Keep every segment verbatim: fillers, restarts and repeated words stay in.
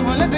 Oh,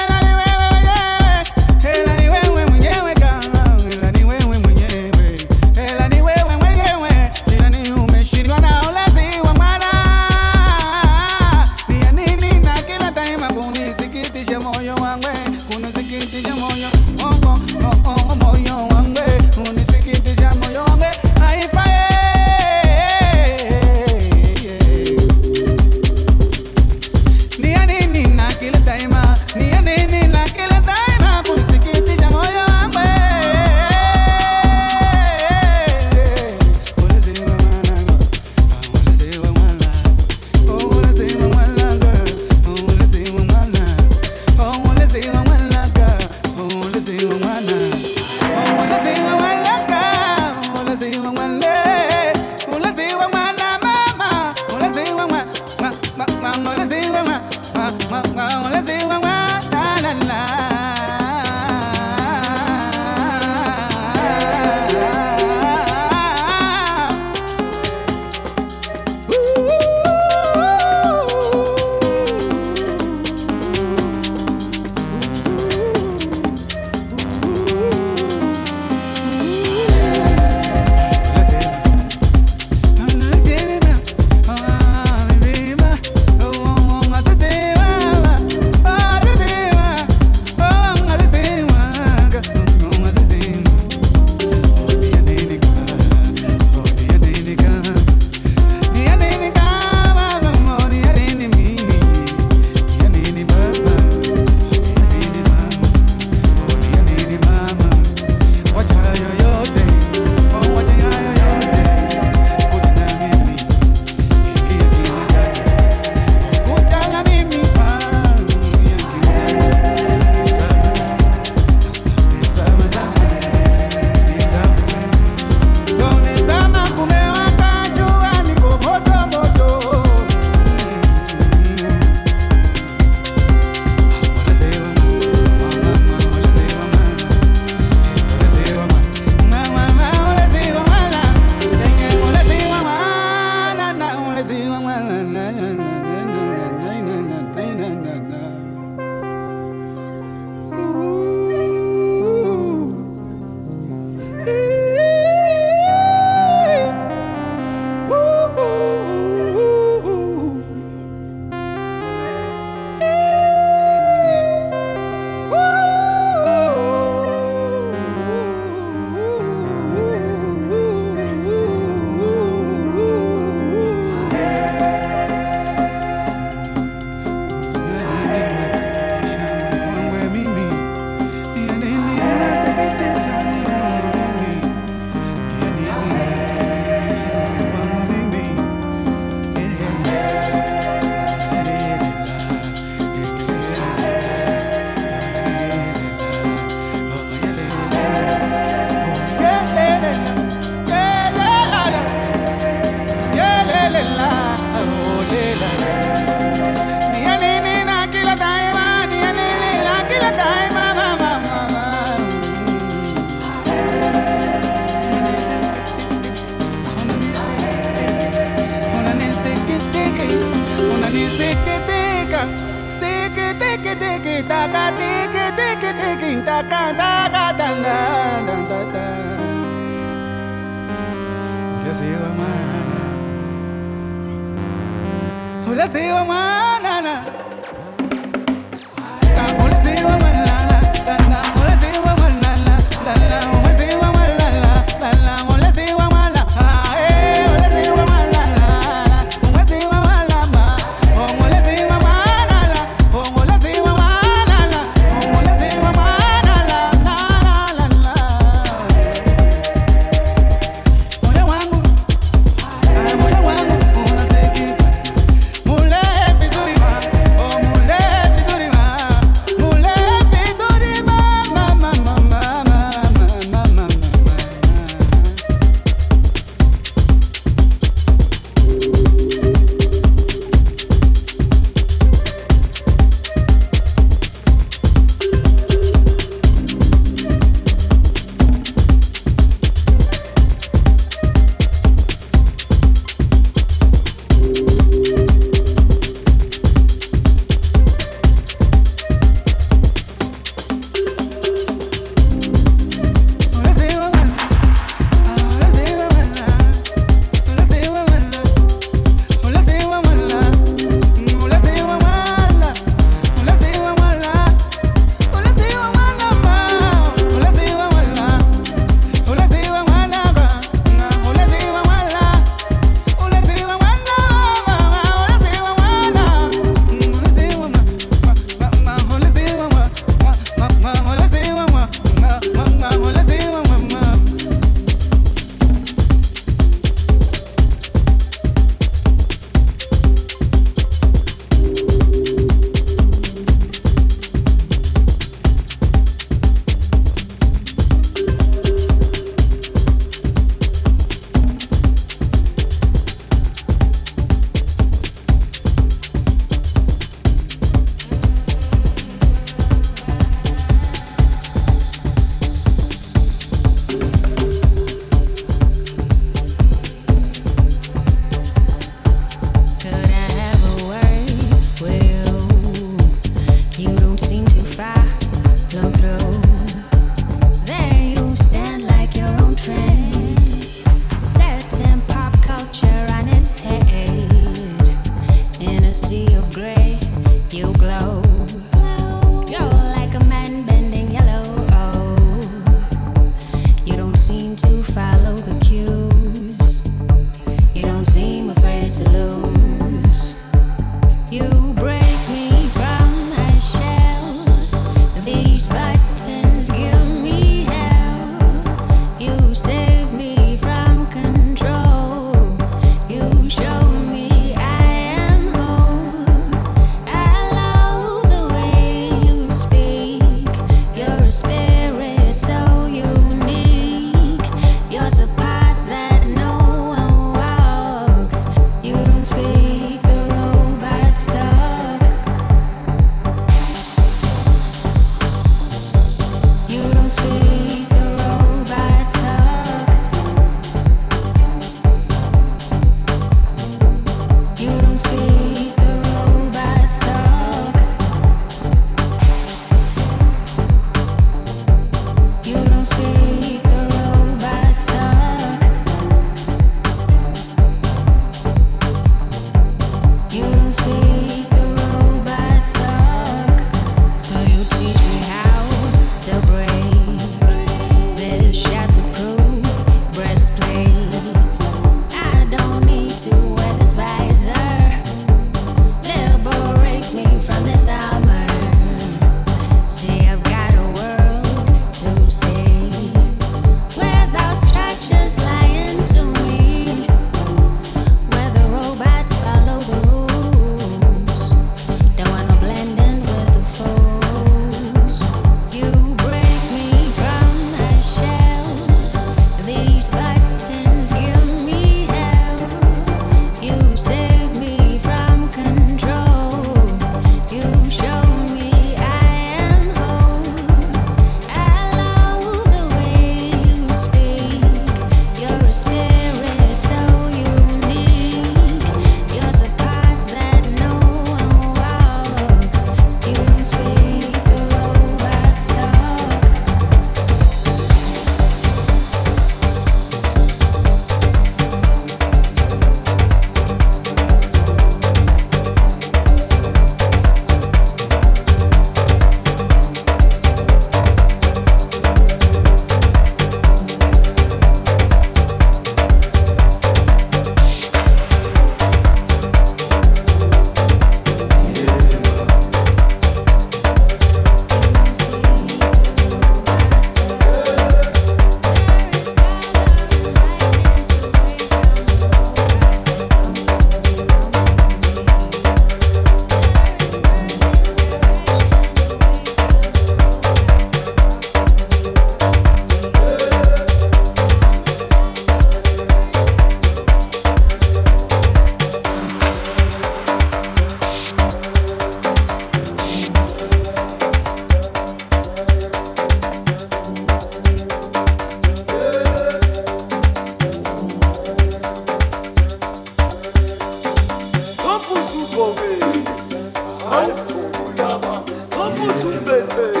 and sisters,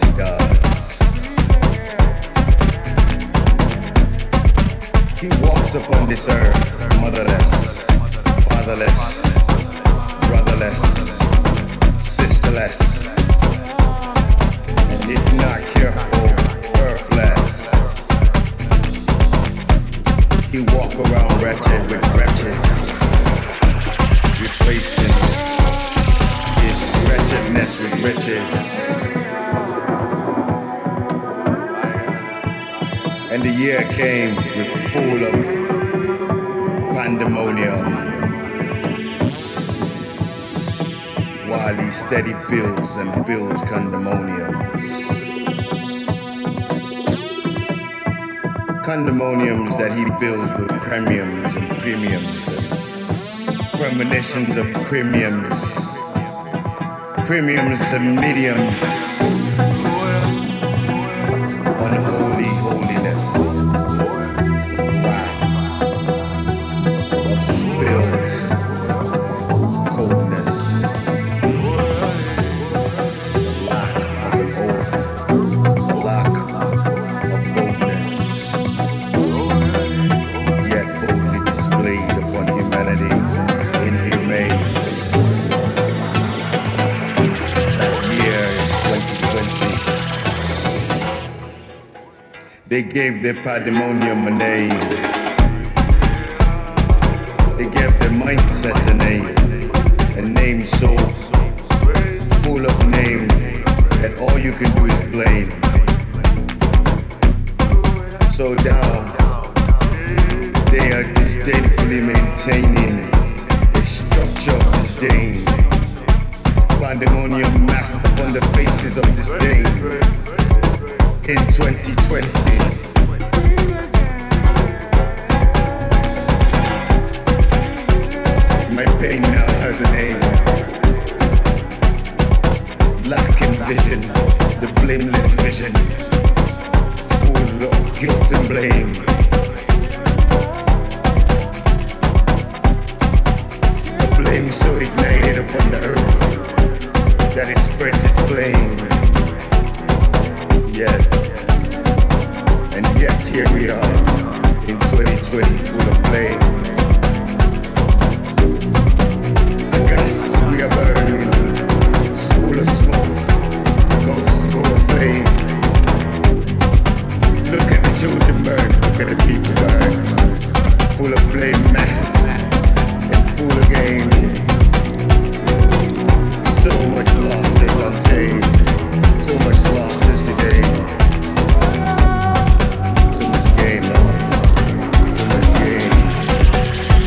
he does. upon this earth, motherless, fatherless, brotherless, sisterless, and if not careful, earthless. He walk around wretched with wretches, replacing his wretchedness with riches. And the year came with full of pandemonium, while he steady builds and builds condominiums. Condominiums that he builds with premiums and premiums and premonitions of premiums, premiums and mediums. They gave their pandemonium a name. They gave their mindset a name. A name so full of name that all you can do is blame. So now they are disdainfully maintaining the structure of disdain. Pandemonium masked upon the faces of disdain. In twenty twenty, my pain now has a name. Lacking vision, the blameless vision, full of guilt and blame. The blame so ignited upon the earth that it spreads its flame. Yes, and yet here we are in twenty twenty full of flame. The gas we are burning, full of smoke, ghosts full of flame. Look at the children burn, look at the people burn, full of flame, mass, and full of gain. So much loss is untamed. So much loss is the game. So much game lost. So much game.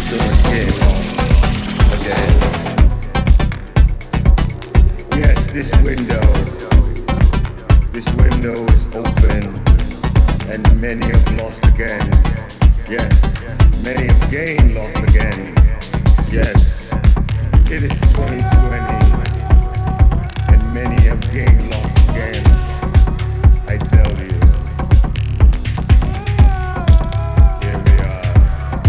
So much game lost. Again. Yes, this window. This window is open, and many have lost again. Yes, many have gained lost again. Yes, it is twenty twenty, and many have gained lost. I tell you, here we are again.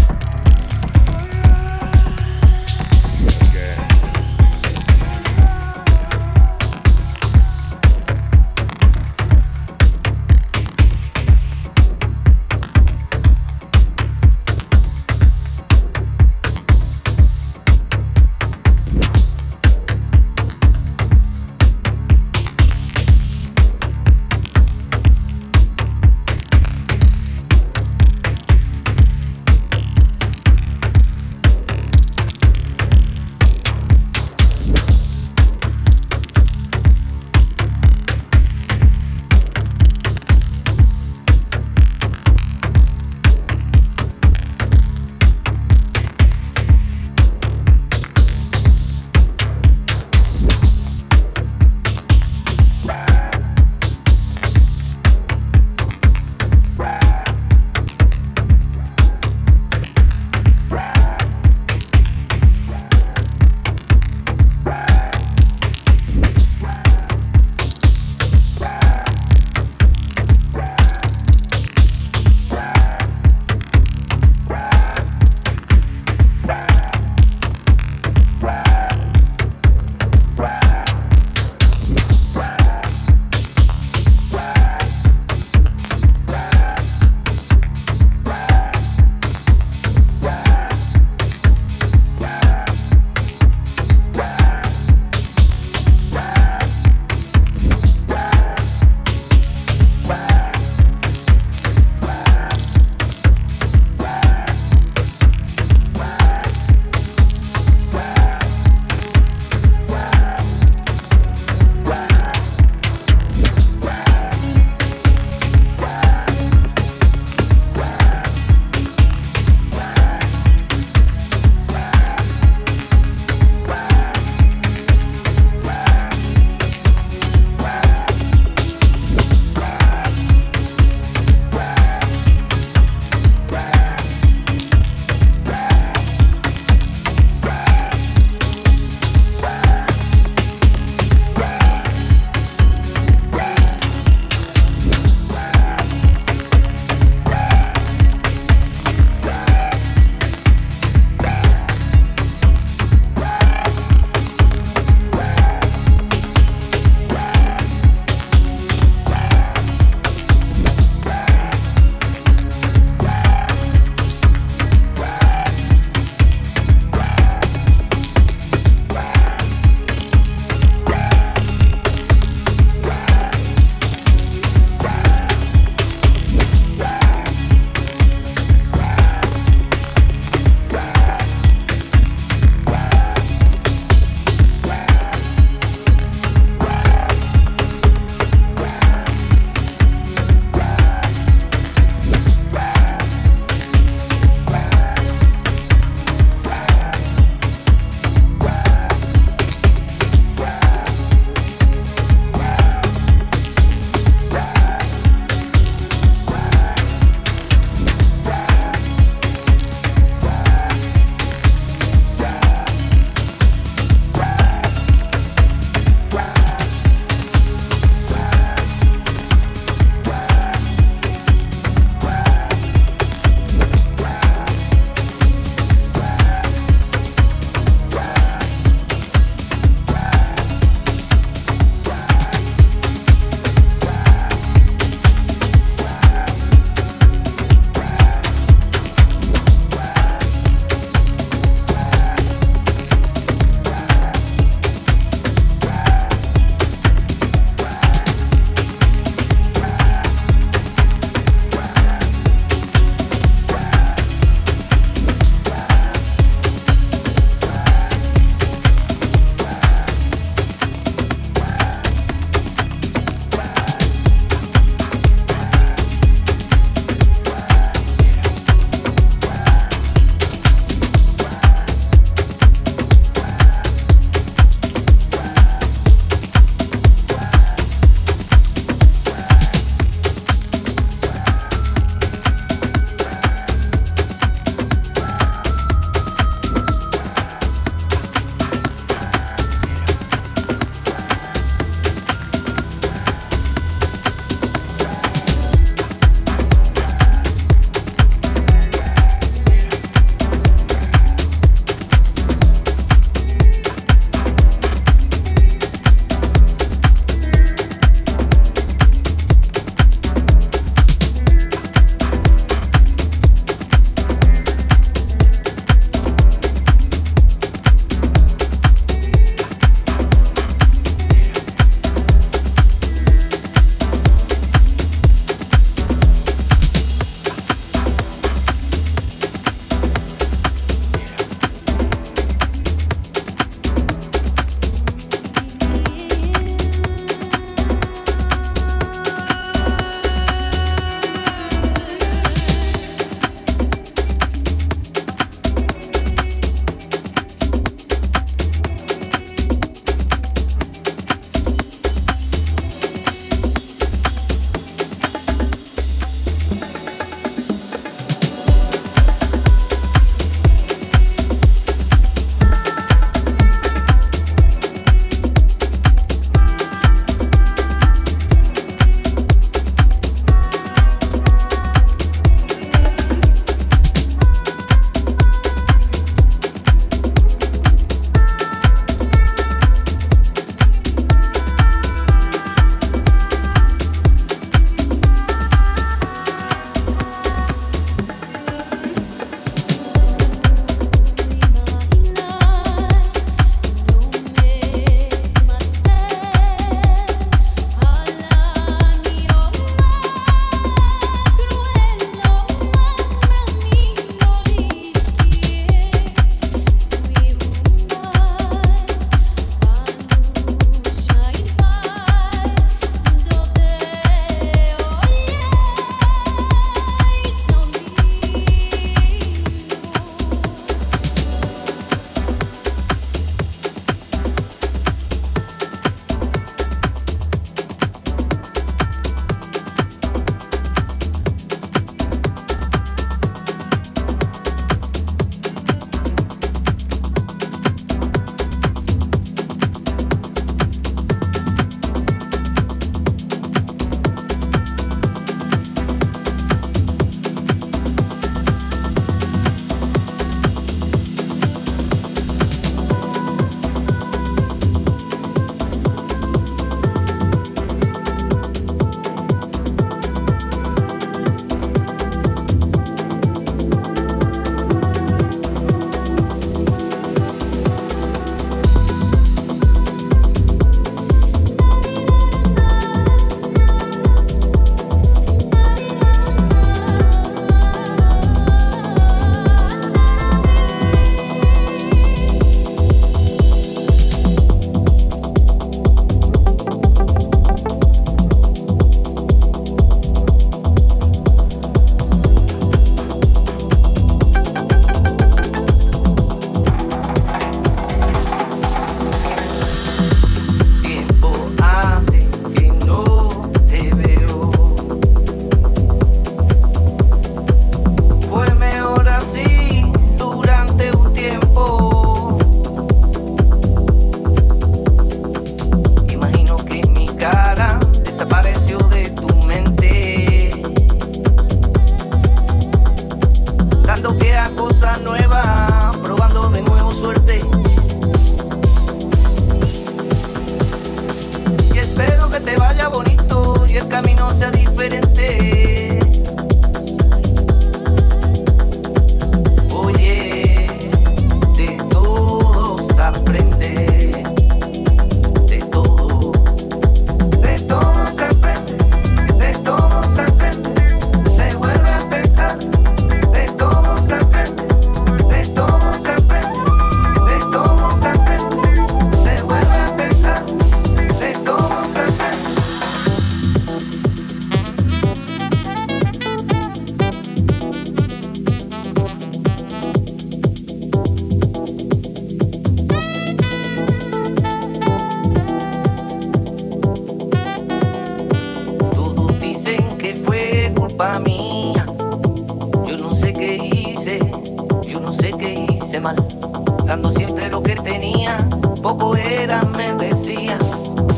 dando siempre lo que tenía, poco era, me decía,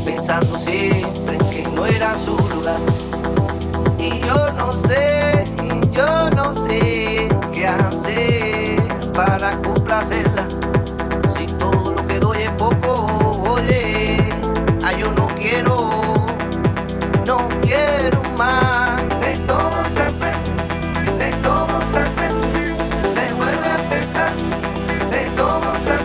pensando siempre que no era su lugar. Y yo no sé, y yo no sé qué hacer para complacerla. Si todo lo que doy es poco, oye, ay, yo no quiero, no quiero más. Todo se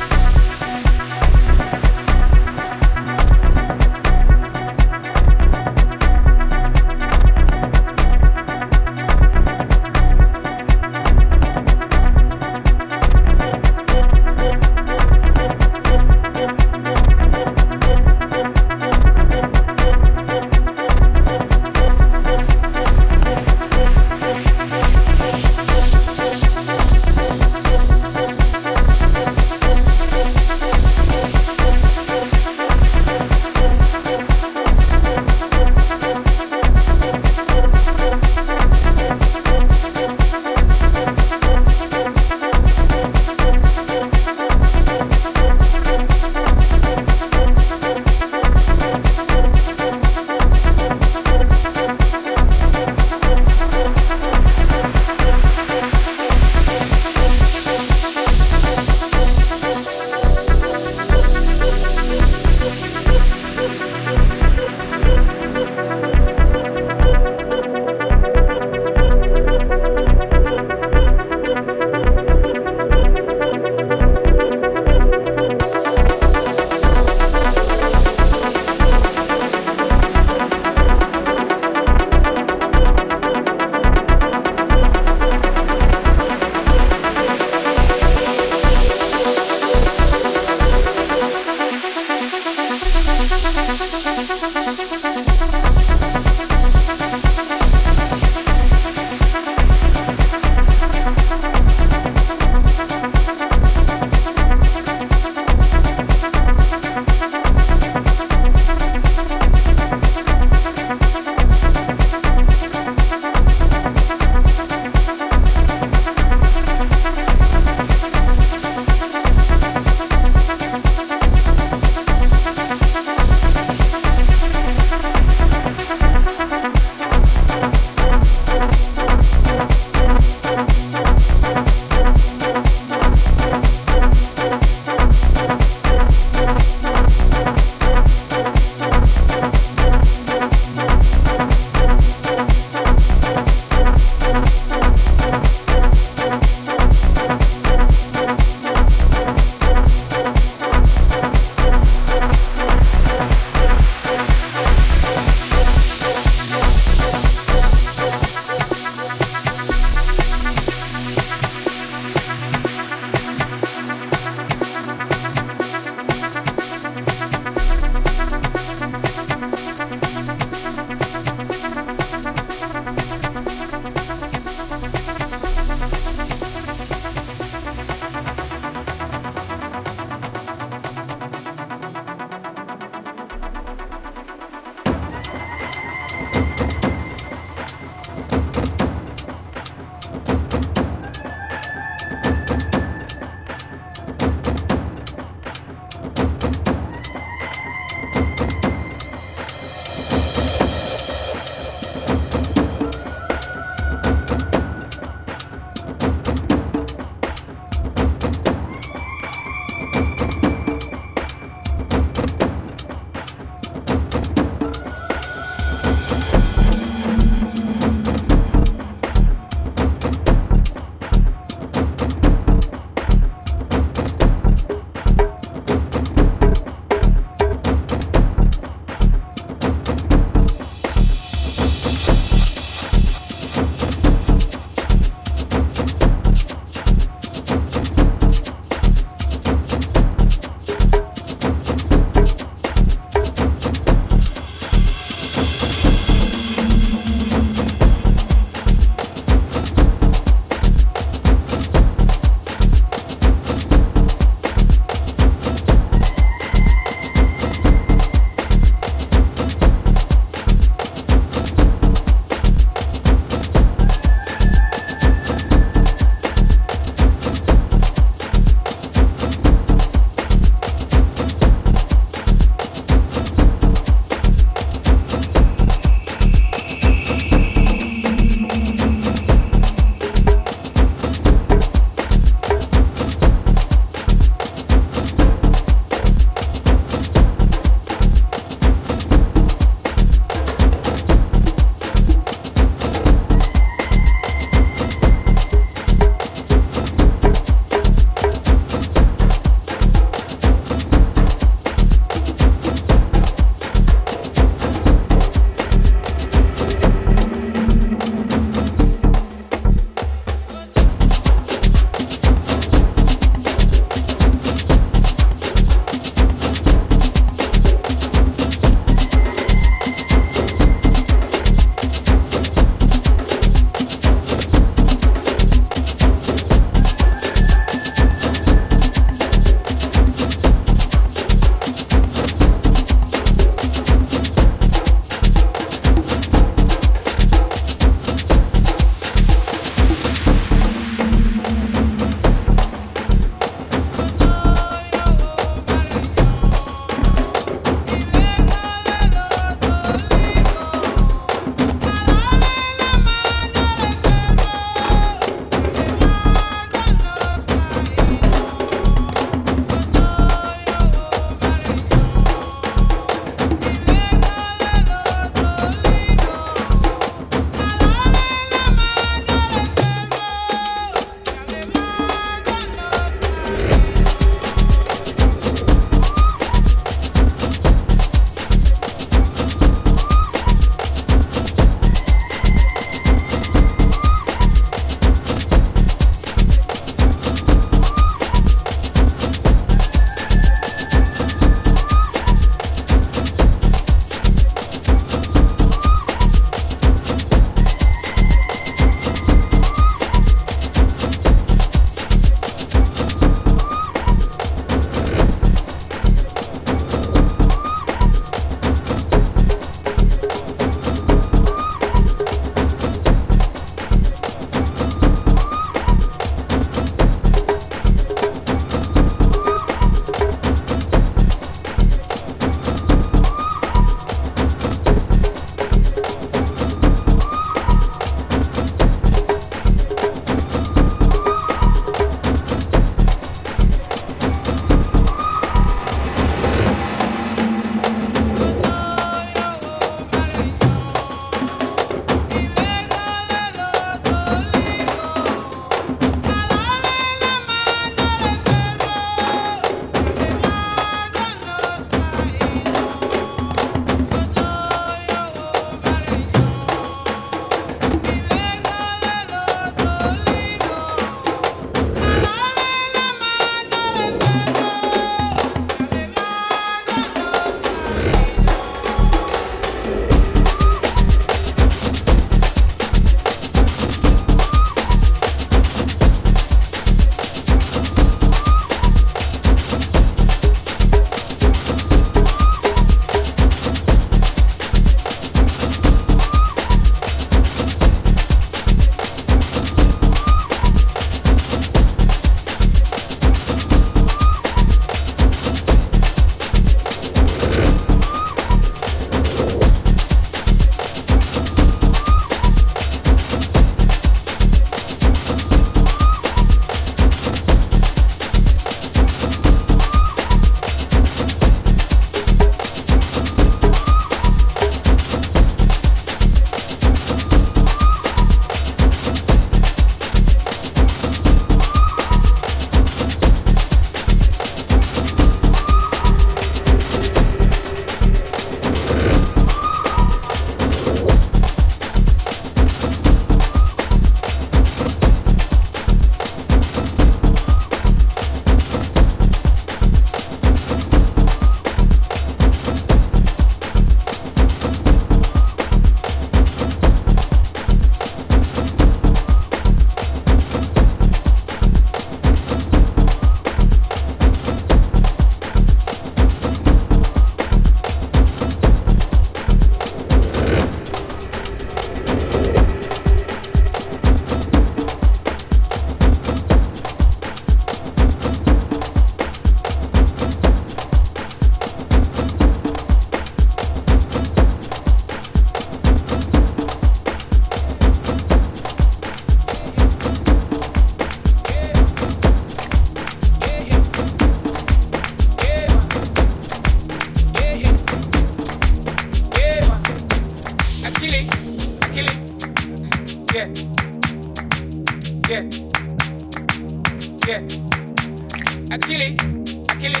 I kill it, I kill it.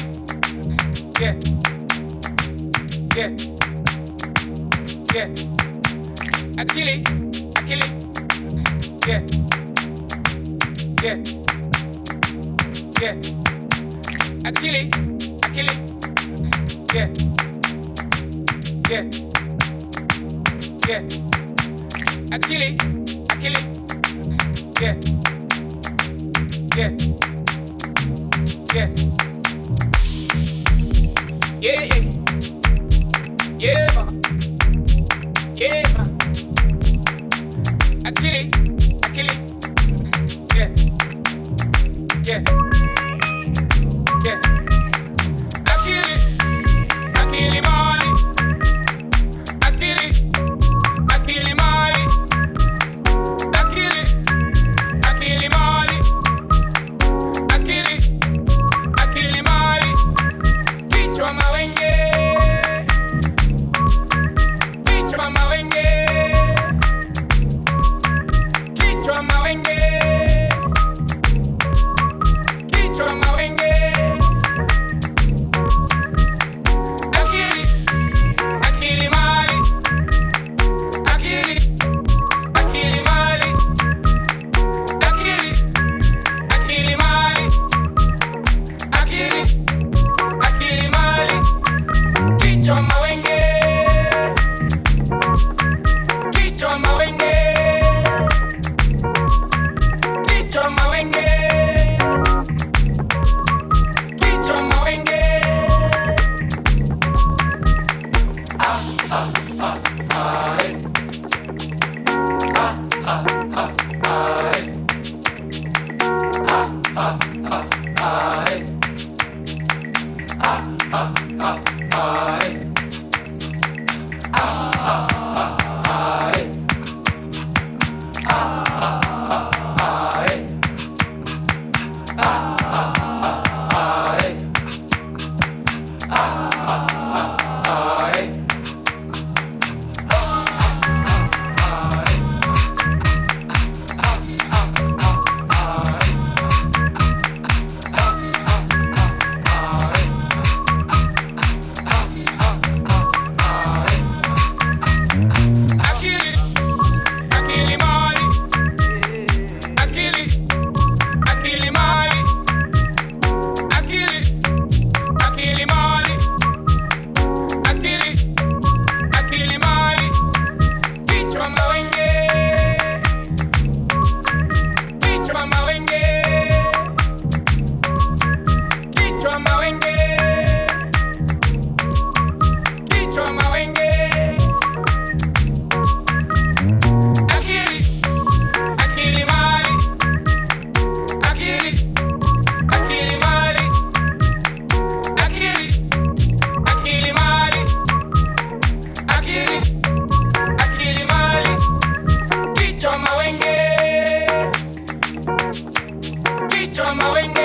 Yeah, yeah, yeah. I kill it, I kill it. Yeah, yeah, yeah. I kill it, I kill it. Yeah, yeah, yeah. I kill it, I kill it. Yeah, yeah, yeah, yeah, yeah, ma. Yeah, ma. I kill it, I kill it, yeah, yeah, yeah. I kill it, I kill it, Molly. I kill it, I kill it, Molly. I kill it, I kill it, Molly. I kill it, I kill it, Molly. Bicho mawenge, bicho mawenge, bicho mawenge, bicho mawenge. I kill it, I kill it, Molly. I kill it, I kill it, Molly. I kill it, I kill it, Molly. I kill it, I kill it, Molly. Bicho mawenge, bicho mawenge, bicho mawenge, bicho mawenge. I kill it, I kill it, Molly. I kill it, I kill it, Molly. I kill it, I kill it, Molly. I kill it, I kill it, Molly. Bicho mawenge, bicho mawenge, bicho mawenge, bicho mawenge. I kill it, I kill it, Molly. I kill it, I kill it, Molly. I kill it, I kill it, Molly. I kill it, I kill it, Molly. Bicho mawenge, bicho mawenge,